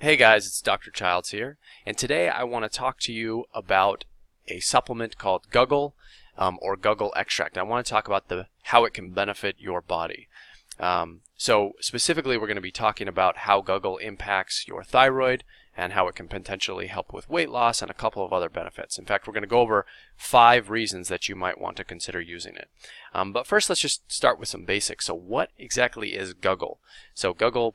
Hey guys, it's Dr. Childs here, and today I want to talk to you about a supplement called Guggul or Guggul extract. I want to talk about how it can benefit your body. So specifically, we're going to be talking about how Guggul impacts your thyroid and how it can potentially help with weight loss and a couple of other benefits. In fact, we're going to go over 5 reasons that you might want to consider using it. But first, let's just start with some basics. So what exactly is Guggul? So Guggul,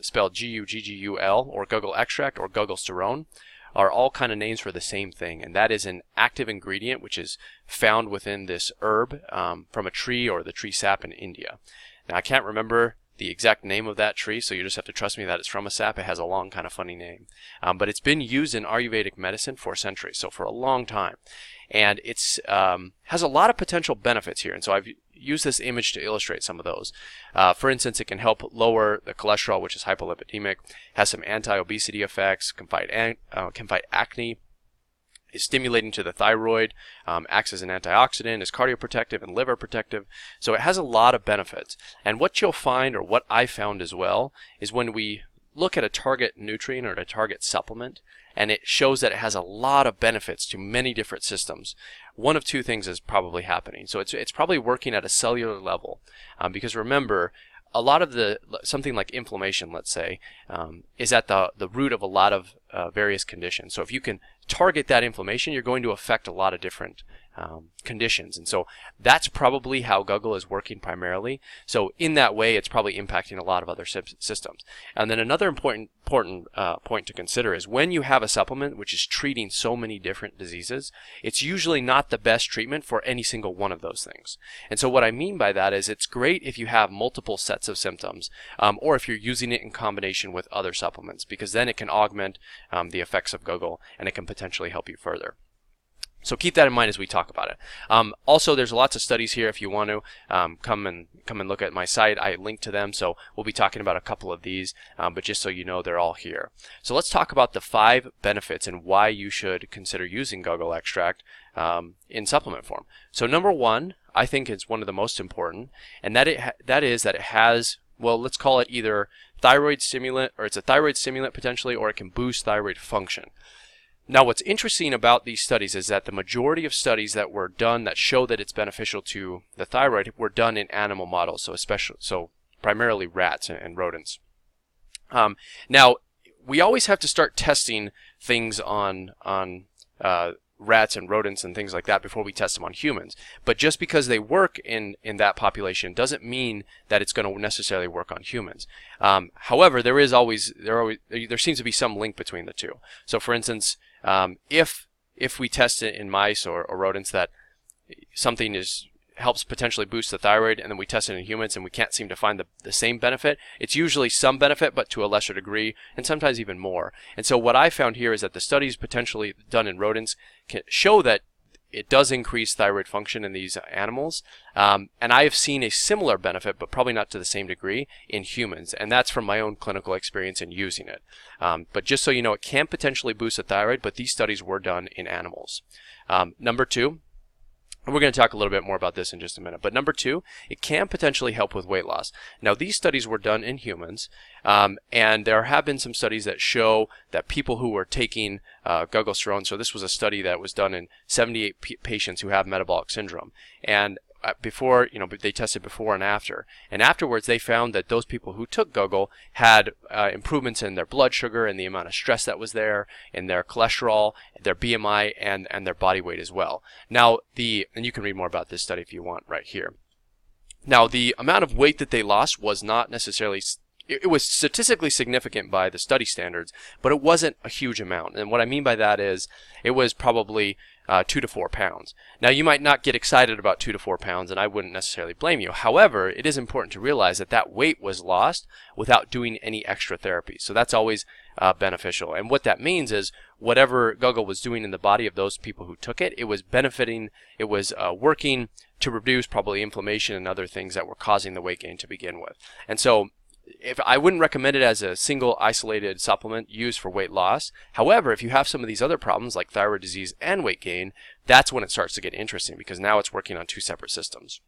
spelled Guggul, or Guggul extract, or Guggulsterone, are all kind of names for the same thing, and that is an active ingredient which is found within this herb from a tree or the tree sap in India. Now, I can't remember the exact name of that tree, so you just have to trust me that it's from a sap. It has a long, kind of funny name. But it's been used in Ayurvedic medicine for centuries, so for a long time. And it's has a lot of potential benefits here, and so I've used this image to illustrate some of those. For instance, it can help lower the cholesterol, which is hypolipidemic, has some anti-obesity effects, can fight acne, is stimulating to the thyroid, acts as an antioxidant, is cardioprotective and liver protective. So it has a lot of benefits. And what you'll find, or what I found as well, is when we look at a target nutrient or a target supplement, and it shows that it has a lot of benefits to many different systems, one of two things is probably happening. So it's probably working at a cellular level, because remember, a lot of something like inflammation, let's say, is at the root of a lot of various conditions. So if you can target that inflammation, you're going to affect a lot of different conditions. And so that's probably how Guggul is working primarily. So in that way, it's probably impacting a lot of other systems. And then another important point to consider is when you have a supplement which is treating so many different diseases, it's usually not the best treatment for any single one of those things. And so what I mean by that is it's great if you have multiple sets of symptoms, or if you're using it in combination with other supplements, because then it can augment the effects of Guggul, and it can potentially help you further. So keep that in mind as we talk about it. Also, there's lots of studies here if you want to come and look at my site. I link to them, so we'll be talking about a couple of these, but just so you know, they're all here. So let's talk about the 5 benefits and why you should consider using Guggul extract in supplement form. So number one, I think it's one of the most important, and that it has, well, let's call it either thyroid stimulant, or it's a thyroid stimulant potentially, or it can boost thyroid function. Now, what's interesting about these studies is that the majority of studies that were done that show that it's beneficial to the thyroid were done in animal models, so primarily rats and rodents. Now, we always have to start testing things on rats and rodents and things like that before we test them on humans. But just because they work in that population doesn't mean that it's going to necessarily work on humans. However, there seems to be some link between the two. So, for instance, if we test it in mice or rodents that something helps potentially boost the thyroid, and then we test it in humans and we can't seem to find the same benefit, it's usually some benefit, but to a lesser degree, and sometimes even more. And so what I found here is that the studies potentially done in rodents can show that it does increase thyroid function in these animals, and I have seen a similar benefit, but probably not to the same degree, in humans, and that's from my own clinical experience in using it. But just so you know, it can potentially boost the thyroid, but these studies were done in animals. Number two, and we're going to talk a little bit more about this in just a minute. But number two, it can potentially help with weight loss. Now, these studies were done in humans, and there have been some studies that show that people who were taking Guggulsterone, so this was a study that was done in 78 patients who have metabolic syndrome, and before, they tested before and after. And afterwards, they found that those people who took Guggul had improvements in their blood sugar and the amount of stress that was there, in their cholesterol, their BMI, and their body weight as well. Now, and you can read more about this study if you want right here. Now, the amount of weight that they lost was not necessarily... It was statistically significant by the study standards, but it wasn't a huge amount. And what I mean by that is it was probably 2 to 4 pounds. Now, you might not get excited about 2 to 4 pounds, and I wouldn't necessarily blame you. However, it is important to realize that that weight was lost without doing any extra therapy. So that's always beneficial. And what that means is whatever Guggul was doing in the body of those people who took it, it was benefiting, it was working to reduce probably inflammation and other things that were causing the weight gain to begin with. And so if I wouldn't recommend it as a single isolated supplement used for weight loss. However, if you have some of these other problems like thyroid disease and weight gain, that's when it starts to get interesting, because now it's working on 2 separate systems.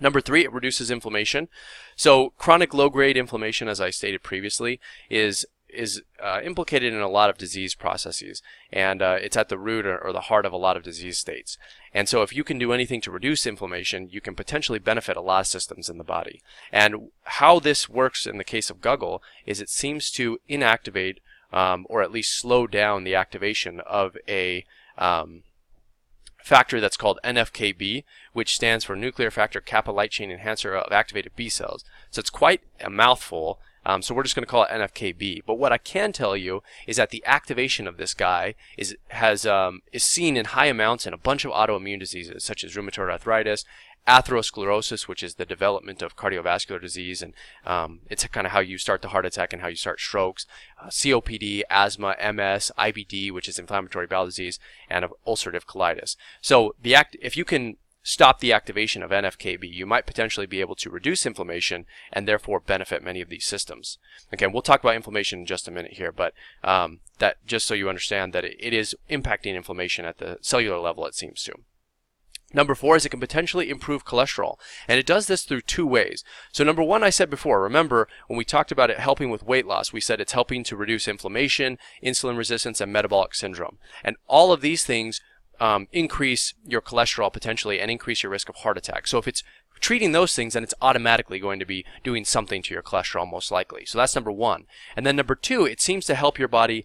Number 3, it reduces inflammation. So chronic low-grade inflammation, as I stated previously, is is implicated in a lot of disease processes, and it's at the root or the heart of a lot of disease states. And so if you can do anything to reduce inflammation, you can potentially benefit a lot of systems in the body. And how this works in the case of Guggul is it seems to inactivate or at least slow down the activation of a factor that's called NFKB, which stands for nuclear factor kappa light chain enhancer of activated B cells. So it's quite a mouthful. So we're just going to call it NFKB. But what I can tell you is that the activation of this guy is seen in high amounts in a bunch of autoimmune diseases, such as rheumatoid arthritis, atherosclerosis, which is the development of cardiovascular disease, and it's kind of how you start the heart attack and how you start strokes, COPD, asthma, MS, IBD, which is inflammatory bowel disease, and ulcerative colitis. So if you can stop the activation of NFKB, you might potentially be able to reduce inflammation and therefore benefit many of these systems. Okay, we'll talk about inflammation in just a minute here, but that just so you understand that it is impacting inflammation at the cellular level, it seems to. Number 4 is it can potentially improve cholesterol, and it does this through two ways. So number 1, I said before, remember when we talked about it helping with weight loss, we said it's helping to reduce inflammation, insulin resistance, and metabolic syndrome. And all of these things increase your cholesterol potentially and increase your risk of heart attack. So if it's treating those things, then it's automatically going to be doing something to your cholesterol most likely. So that's number 1. And then number 2, it seems to help your body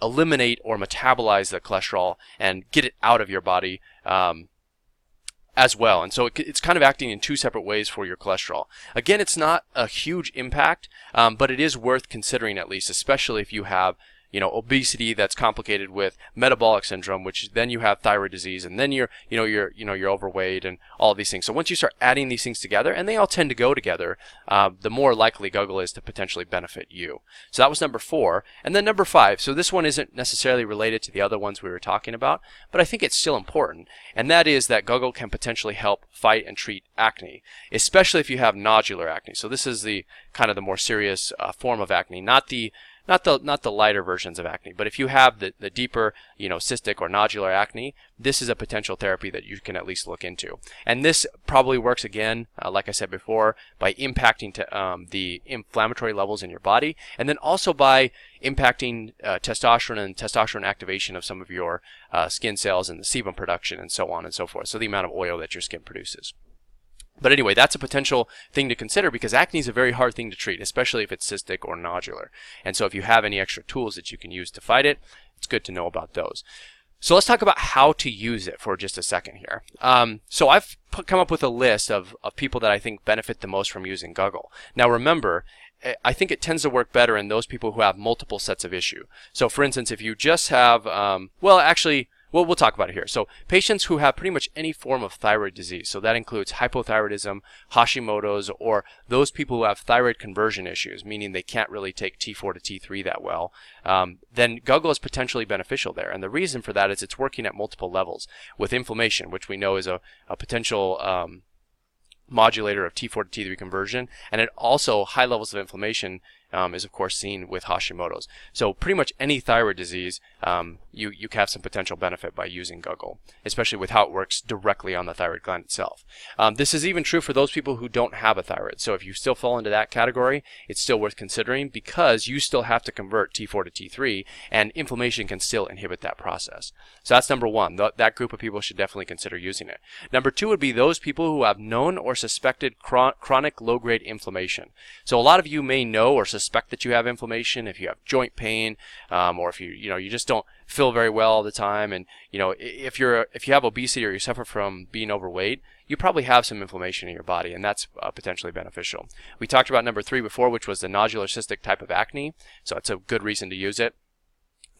eliminate or metabolize the cholesterol and get it out of your body as well. And so it's kind of acting in two separate ways for your cholesterol. Again, it's not a huge impact, but it is worth considering at least, especially if you have obesity that's complicated with metabolic syndrome, which then you have thyroid disease, and then you're overweight and all these things. So once you start adding these things together, and they all tend to go together, the more likely Guggul is to potentially benefit you. So that was number 4. And then number 5. So this one isn't necessarily related to the other ones we were talking about, but I think it's still important. And that is that Guggul can potentially help fight and treat acne, especially if you have nodular acne. So this is the kind of the more serious form of acne, not the lighter versions of acne, but if you have the deeper, cystic or nodular acne, this is a potential therapy that you can at least look into. And this probably works again, like I said before, by impacting the inflammatory levels in your body, and then also by impacting testosterone and testosterone activation of some of your skin cells and the sebum production and so on and so forth, so the amount of oil that your skin produces. But anyway, that's a potential thing to consider because acne is a very hard thing to treat, especially if it's cystic or nodular. And so if you have any extra tools that you can use to fight it, it's good to know about those. So let's talk about how to use it for just a second here. So I've come up with a list of people that I think benefit the most from using Guggul. Now remember, I think it tends to work better in those people who have multiple sets of issue. So for instance, if you just have, we'll talk about it here. So patients who have pretty much any form of thyroid disease, so that includes hypothyroidism, Hashimoto's, or those people who have thyroid conversion issues, meaning they can't really take T4 to T3 that well, then Guggul is potentially beneficial there. And the reason for that is it's working at multiple levels with inflammation, which we know is a potential modulator of T4 to T3 conversion, and it also high levels of inflammation is of course seen with Hashimoto's. So pretty much any thyroid disease, you have some potential benefit by using Guggul, especially with how it works directly on the thyroid gland itself. This is even true for those people who don't have a thyroid. So if you still fall into that category, it's still worth considering because you still have to convert T4 to T3, and inflammation can still inhibit that process. So that's number 1. That group of people should definitely consider using it. Number 2 would be those people who have known or suspected chronic low-grade inflammation. So a lot of you may know or suspect that you have inflammation if you have joint pain, or if you just don't feel very well all the time, and if you have obesity or you suffer from being overweight, you probably have some inflammation in your body, and that's potentially beneficial. We talked about number 3 before, which was the nodular cystic type of acne, so it's a good reason to use it.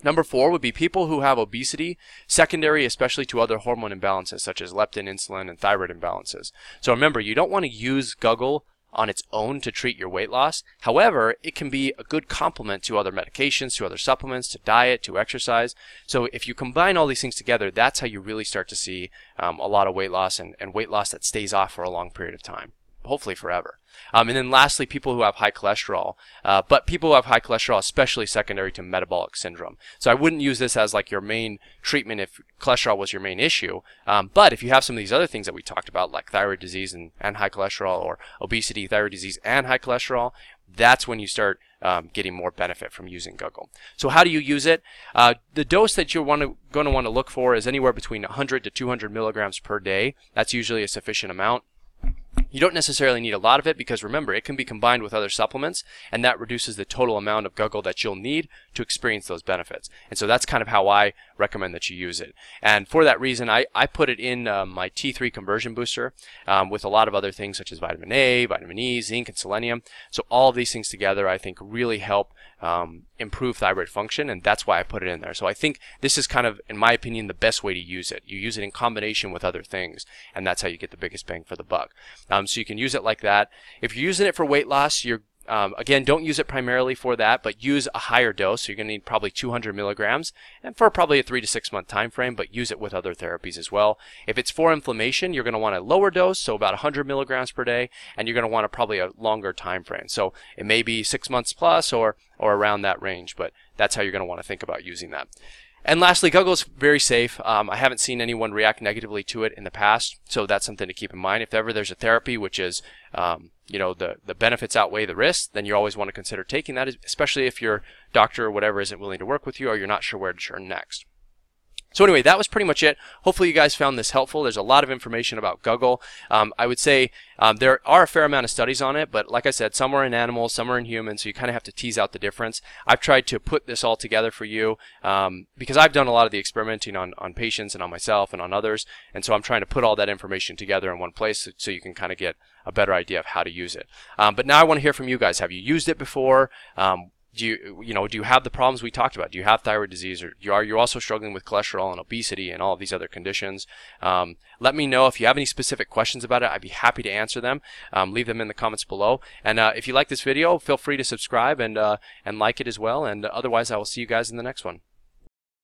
Number 4 would be people who have obesity, secondary especially to other hormone imbalances such as leptin, insulin, and thyroid imbalances. So remember, you don't want to use Guggul on its own to treat your weight loss. However, it can be a good complement to other medications, to other supplements, to diet, to exercise. So if you combine all these things together, that's how you really start to see a lot of weight loss and weight loss that stays off for a long period of time, hopefully forever. And then lastly, people who have high cholesterol, but people who have high cholesterol, especially secondary to metabolic syndrome. So I wouldn't use this as like your main treatment if cholesterol was your main issue. But if you have some of these other things that we talked about, like thyroid disease and high cholesterol, or obesity, thyroid disease, and high cholesterol, that's when you start getting more benefit from using Guggul. So how do you use it? The dose that you're going to want to look for is anywhere between 100 to 200 milligrams per day. That's usually a sufficient amount. You don't necessarily need a lot of it because, remember, it can be combined with other supplements, and that reduces the total amount of Guggul that you'll need to experience those benefits. And so that's kind of how I recommend that you use it. And for that reason, I put it in my T3 conversion booster with a lot of other things such as vitamin A, vitamin E, zinc, and selenium. So all of these things together, I think, really help improve thyroid function, and that's why I put it in there. So I think this is kind of, in my opinion, the best way to use it. You use it in combination with other things, and that's how you get the biggest bang for the buck. So you can use it like that. If you're using it for weight loss, you're again, don't use it primarily for that, but use a higher dose. So you're going to need probably 200 milligrams and for probably a 3 to 6 month time frame, but use it with other therapies as well. If it's for inflammation, you're going to want a lower dose, so about 100 milligrams per day, and you're going to want probably a longer time frame. So it may be 6 months plus or around that range, but that's how you're going to want to think about using that. And lastly, Guggul is very safe. I haven't seen anyone react negatively to it in the past, so that's something to keep in mind. If ever there's a therapy which is, you know, the benefits outweigh the risks, then you always want to consider taking that, especially if your doctor or whatever isn't willing to work with you or you're not sure where to turn next. So anyway, that was pretty much it. Hopefully you guys found this helpful. There's a lot of information about Guggul. I would say there are a fair amount of studies on it, but like I said, some are in animals, some are in humans, so you kind of have to tease out the difference. I've tried to put this all together for you because I've done a lot of the experimenting on patients and on myself and on others, and so I'm trying to put all that information together in one place so you can kind of get a better idea of how to use it. But now I want to hear from you guys. Have you used it before? Do you have the problems we talked about? Do you have thyroid disease, or are you also struggling with cholesterol and obesity and all of these other conditions? Let me know if you have any specific questions about it. I'd be happy to answer them. Leave them in the comments below. And if you like this video, feel free to subscribe and like it as well. And otherwise, I will see you guys in the next one.